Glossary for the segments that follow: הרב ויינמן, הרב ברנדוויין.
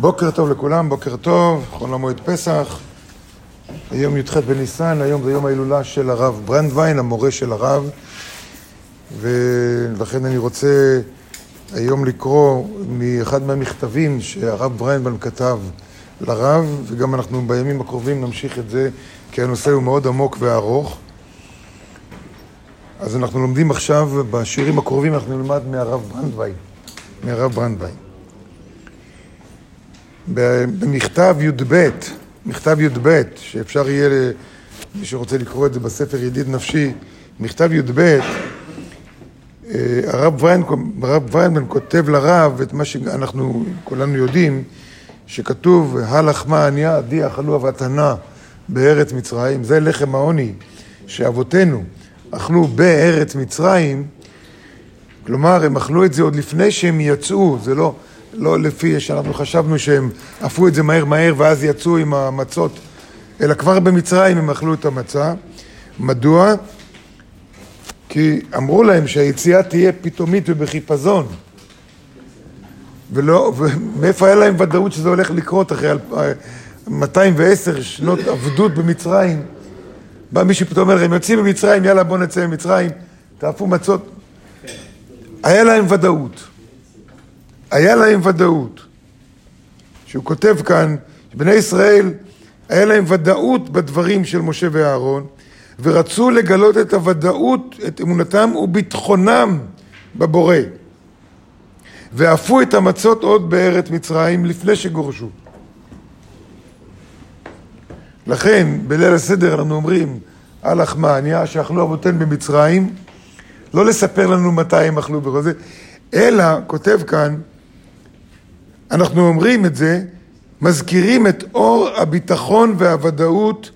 בוקר טוב לכולם, בוקר טוב, חול המועד פסח. היום י"ח בניסן, היום זה יום ההילולה של הרב ברנדוויין, המורה של הרב. ולכן אני רוצה היום לקרוא מאחד מהמכתבים שהרב ברנדוויין כתב לרב, וגם אנחנו בימים הקרובים נמשיך את זה, כי הנושא הוא מאוד עמוק וארוך. אז אנחנו לומדים עכשיו, בשיעורים הקרובים אנחנו נלמד מהרב ברנדוויין. במכתב י"ב, שאפשר יהיה למי שרוצה לקרוא את זה בספר ידיד נפשי, מכתב י"ב, הרב ויינמן כותב לרב את מה שאנחנו כולנו יודעים, שכתוב, הלחמה הענייה עדי אכלו אבתנה בארץ מצרים, זה לחם העוני שאבותינו אכלו בארץ מצרים, כלומר הם אכלו את זה עוד לפני שהם יצאו, זה לא לפי שאנחנו חשבנו שהם עפו את זה מהר ואז יצאו עם המצות, אלא כבר במצרים הם אכלו את המצה. מדוע? כי אמרו להם שהיציאה תהיה פתאומית ובחיפזון, ומאיפה היה להם ודאות שזה הולך לקרות אחרי 210 שנות עבדות במצרים? בא מישהו פתאום אומר, הם יוצאים במצרים, יאללה בוא נצא במצרים, תעפו מצות. היה להם ודאות. שהוא כותב כאן, שבני ישראל, היה להם ודאות בדברים של משה ואהרון, ורצו לגלות את הוודאות, את אמונתם וביטחונם בבורא. ואפו את המצות עוד בארץ מצרים לפני שגורשו. לכן, בליל הסדר אנחנו אומרים, על החמניה שאכלו אבותינו במצרים, לא לספר לנו מתי הם אכלו בכל זה, אלא, כותב כאן, אנחנו אומרים את זה, מזכירים את אור הביטחון והוודאות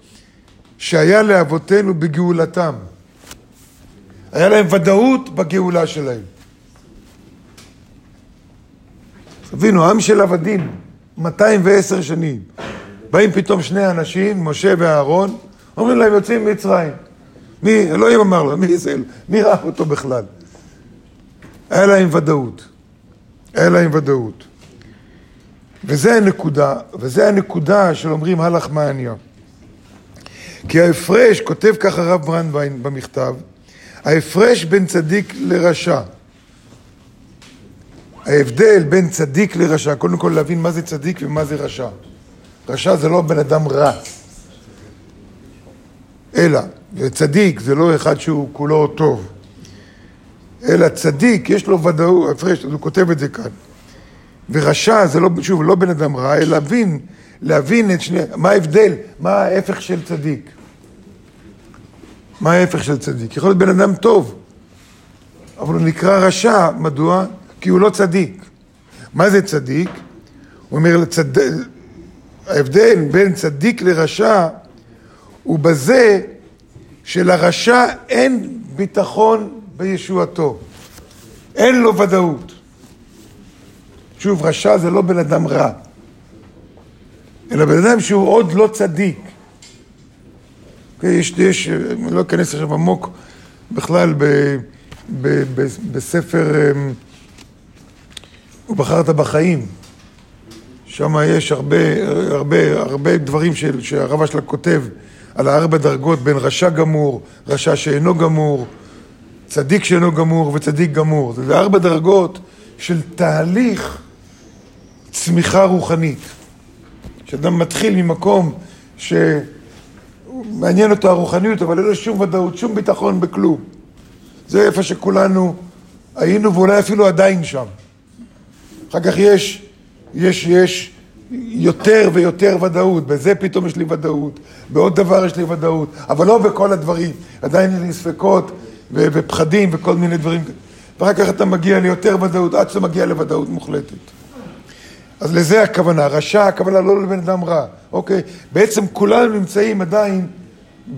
שהיה לאבותינו בגאולתם. היה להם ודאות בגאולה שלהם. תבינו, עם של עבדים, 210 שנים. באים פתאום שני אנשים, משה ואהרון, אומרים להם, יוצאים מצרים. מי, אלוהים אמר לו, מי ראה אותו בכלל? היה להם ודאות. וזה הנקודה של אומרים הלך מעניה. כי ההפרש, כותב כך הרב ברנדוויין במכתב, ההפרש בין צדיק לרשע. ההבדל בין צדיק לרשע, קודם כל להבין מה זה צדיק ומה זה רשע. רשע זה לא בן אדם רע. אלא, צדיק זה לא אחד שהוא כולו טוב. אלא צדיק, יש לו ודאות, הפרש, הוא כותב את זה כאן. ורשע, זה לא, שוב, לא בן אדם רע, אלא להבין את שני, מה ההבדל, מה ההפך של צדיק. יכול להיות בן אדם טוב, אבל הוא נקרא רשע, מדוע? כי הוא לא צדיק. מה זה צדיק? הוא אומר, ההבדל בין צדיק לרשע, הוא בזה שלרשע אין ביטחון בישועתו. אין לו ודאות. שוב, רשע זה לא בן אדם רע, אלא בן אדם שהוא עוד לא צדיק. יש אני לא אכנס עכשיו עמוק בכלל בספר ובחרת בחיים. שם יש הרבה דברים שהרב שלה כותב על 4 דרגות בין רשע גמור, רשע שאינו גמור, צדיק שאינו גמור וצדיק גמור. זה 4 דרגות של תהליך צמיחה רוחנית. שאדם מתחיל ממקום שמעניין אותו הרוחניות, אבל אין לו שום ודאות, שום ביטחון בכלום. זה איפה שכולנו היינו ואולי אפילו עדיין שם. אחר כך יש יותר ויותר ודאות. בזה פתאום יש לי ודאות, בעוד דבר יש לי ודאות, אבל לא בכל הדברים. עדיין לי ספקות ופחדים וכל מיני דברים. ואחר כך אתה מגיע ליותר ודאות, עד שאתה מגיע לוודאות מוחלטת. אז לזה הכוונה, רשע, הכוונה לא לבן אדם רע. אוקיי? בעצם כולנו נמצאים עדיין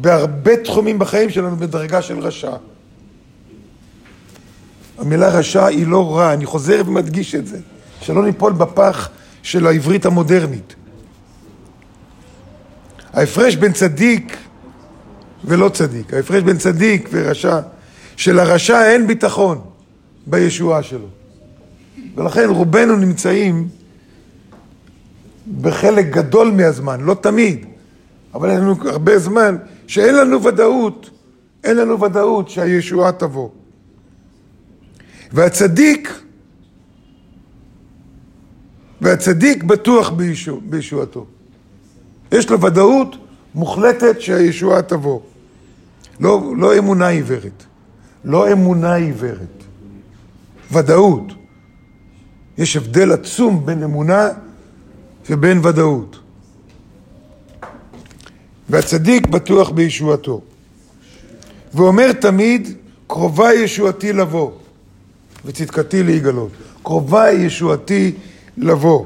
בהרבה תחומים בחיים שלנו בדרגה של רשע. המילה רשע היא לא רע, אני חוזר ומדגיש את זה. שלא ניפול בפח של העברית המודרנית. ההפרש בין צדיק ולא צדיק, ההפרש בין צדיק ורשע, שלרשע אין ביטחון בישועה שלו. ולכן רובנו נמצאים בחלק גדול מהזמן, לא תמיד, אבל אין לנו הרבה זמן שאין לנו ודאות, אין לנו ודאות שהישועה תבוא. והצדיק בטוח בישועתו. יש לו ודאות מוחלטת שהישועה תבוא. לא אמונה עיוורת. לא אמונה עיוורת. ודאות. יש הבדל עצום בין אמונה ובין ודאות. והצדיק בטוח בישועתו. ואומר תמיד, קרובה ישועתי לבוא. וצדקתי להיגלות. קרובה ישועתי לבוא.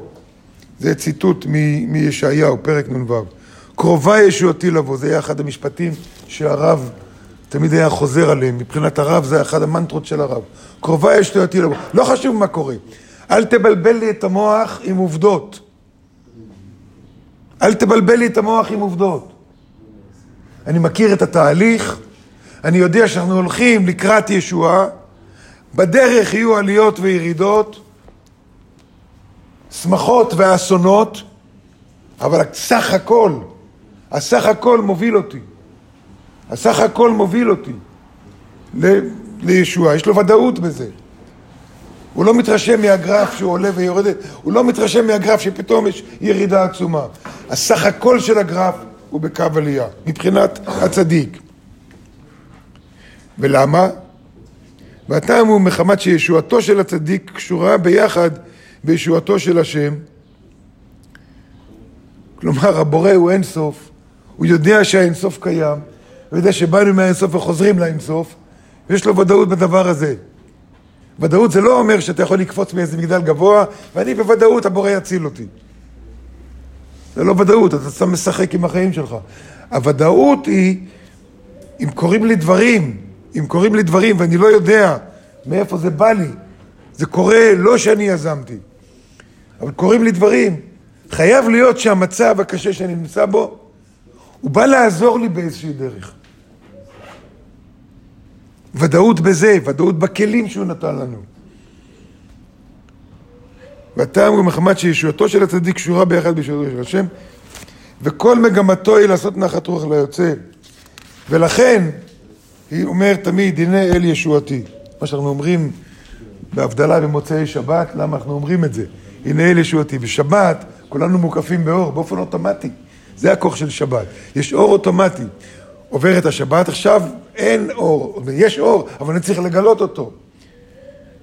זה ציטוט מישעיהו, פרק נ"ו. קרובה ישועתי לבוא. זה היה אחד המשפטים שהרב תמיד היה חוזר עליהם. מבחינת הרב זה היה אחד המנטרות של הרב. קרובה ישועתי לבוא. לא חשוב מה קורה. אל תבלבל לי את המוח עם עובדות. אל תבלבל לי את המוח עם עובדות. אני מכיר את התהליך. אני יודע שאנחנו הולכים לקראת ישועה. בדרך יהיו עליות וירידות, שמחות ואסונות, אבל הסך הכל מוביל אותי. הסך הכל מוביל אותי לישוע. יש לו ודאות בזה. הוא לא מתרשם מהגרף שהוא עולה ויורדת, הוא לא מתרשם מהגרף שפתאום יש ירידה עצומה. הסך הכל של הגרף הוא בקו עלייה, מבחינת הצדיק. ולמה? והטעם הוא מחמת שישועתו של הצדיק קשורה ביחד בישועתו של השם. כלומר, הבורא הוא אינסוף, הוא יודע שהאינסוף קיים, הוא יודע שבאנו מהאינסוף וחוזרים לאינסוף, ויש לו ודאות בדבר הזה. ודאות זה לא אומר שאתה יכול לקפוץ מאיזה מגדל גבוה, ואני בוודאות הבורא יציל אותי. זה לא ודאות, אתה סתם משחק עם החיים שלך. הוודאות היא, אם קוראים לי דברים ואני לא יודע מאיפה זה בא לי, זה קורה לא שאני יזמתי, אבל קוראים לי דברים, חייב להיות שהמצב הקשה שאני נמצא בו, הוא בא לעזור לי באיזושהי דרך. ודאות בזה, ודאות בכלים שהוא נתן לנו. והטעם הוא מחמת שישועתו של הצדיק קשורה ביחד בישועתו של השם, וכל מגמתו היא לעשות נחת רוח ליוצא. ולכן, היא אומרת תמיד, הנה אל ישועתי. מה שאנחנו אומרים בהבדלה במוצאי שבת, למה אנחנו אומרים את זה? הנה אל ישועתי. בשבת כולנו מוקפים באור, באופן אוטומטי. זה הכוח של שבת. יש אור אוטומטי. עוברת השבת, עכשיו אין אור. יש אור, אבל אני צריך לגלות אותו.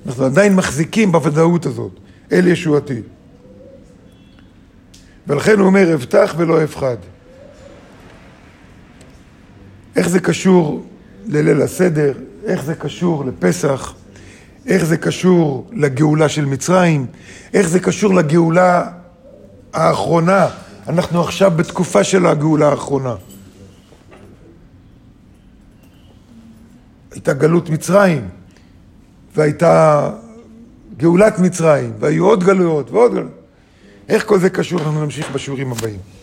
אנחנו עדיין מחזיקים בוודאות הזאת. אל ישועתי. ולכן הוא אומר, אבטח ולא אפחד. איך זה קשור לליל הסדר, איך זה קשור לפסח, איך זה קשור לגאולה של מצרים, איך זה קשור לגאולה האחרונה. אנחנו עכשיו בתקופה של הגאולה האחרונה. הייתה גלות מצרים, והייתה גאולת מצרים, והיו עוד גלויות ועוד גלויות. איך כל זה קשור? אנחנו נמשיך בשיעורים הבאים.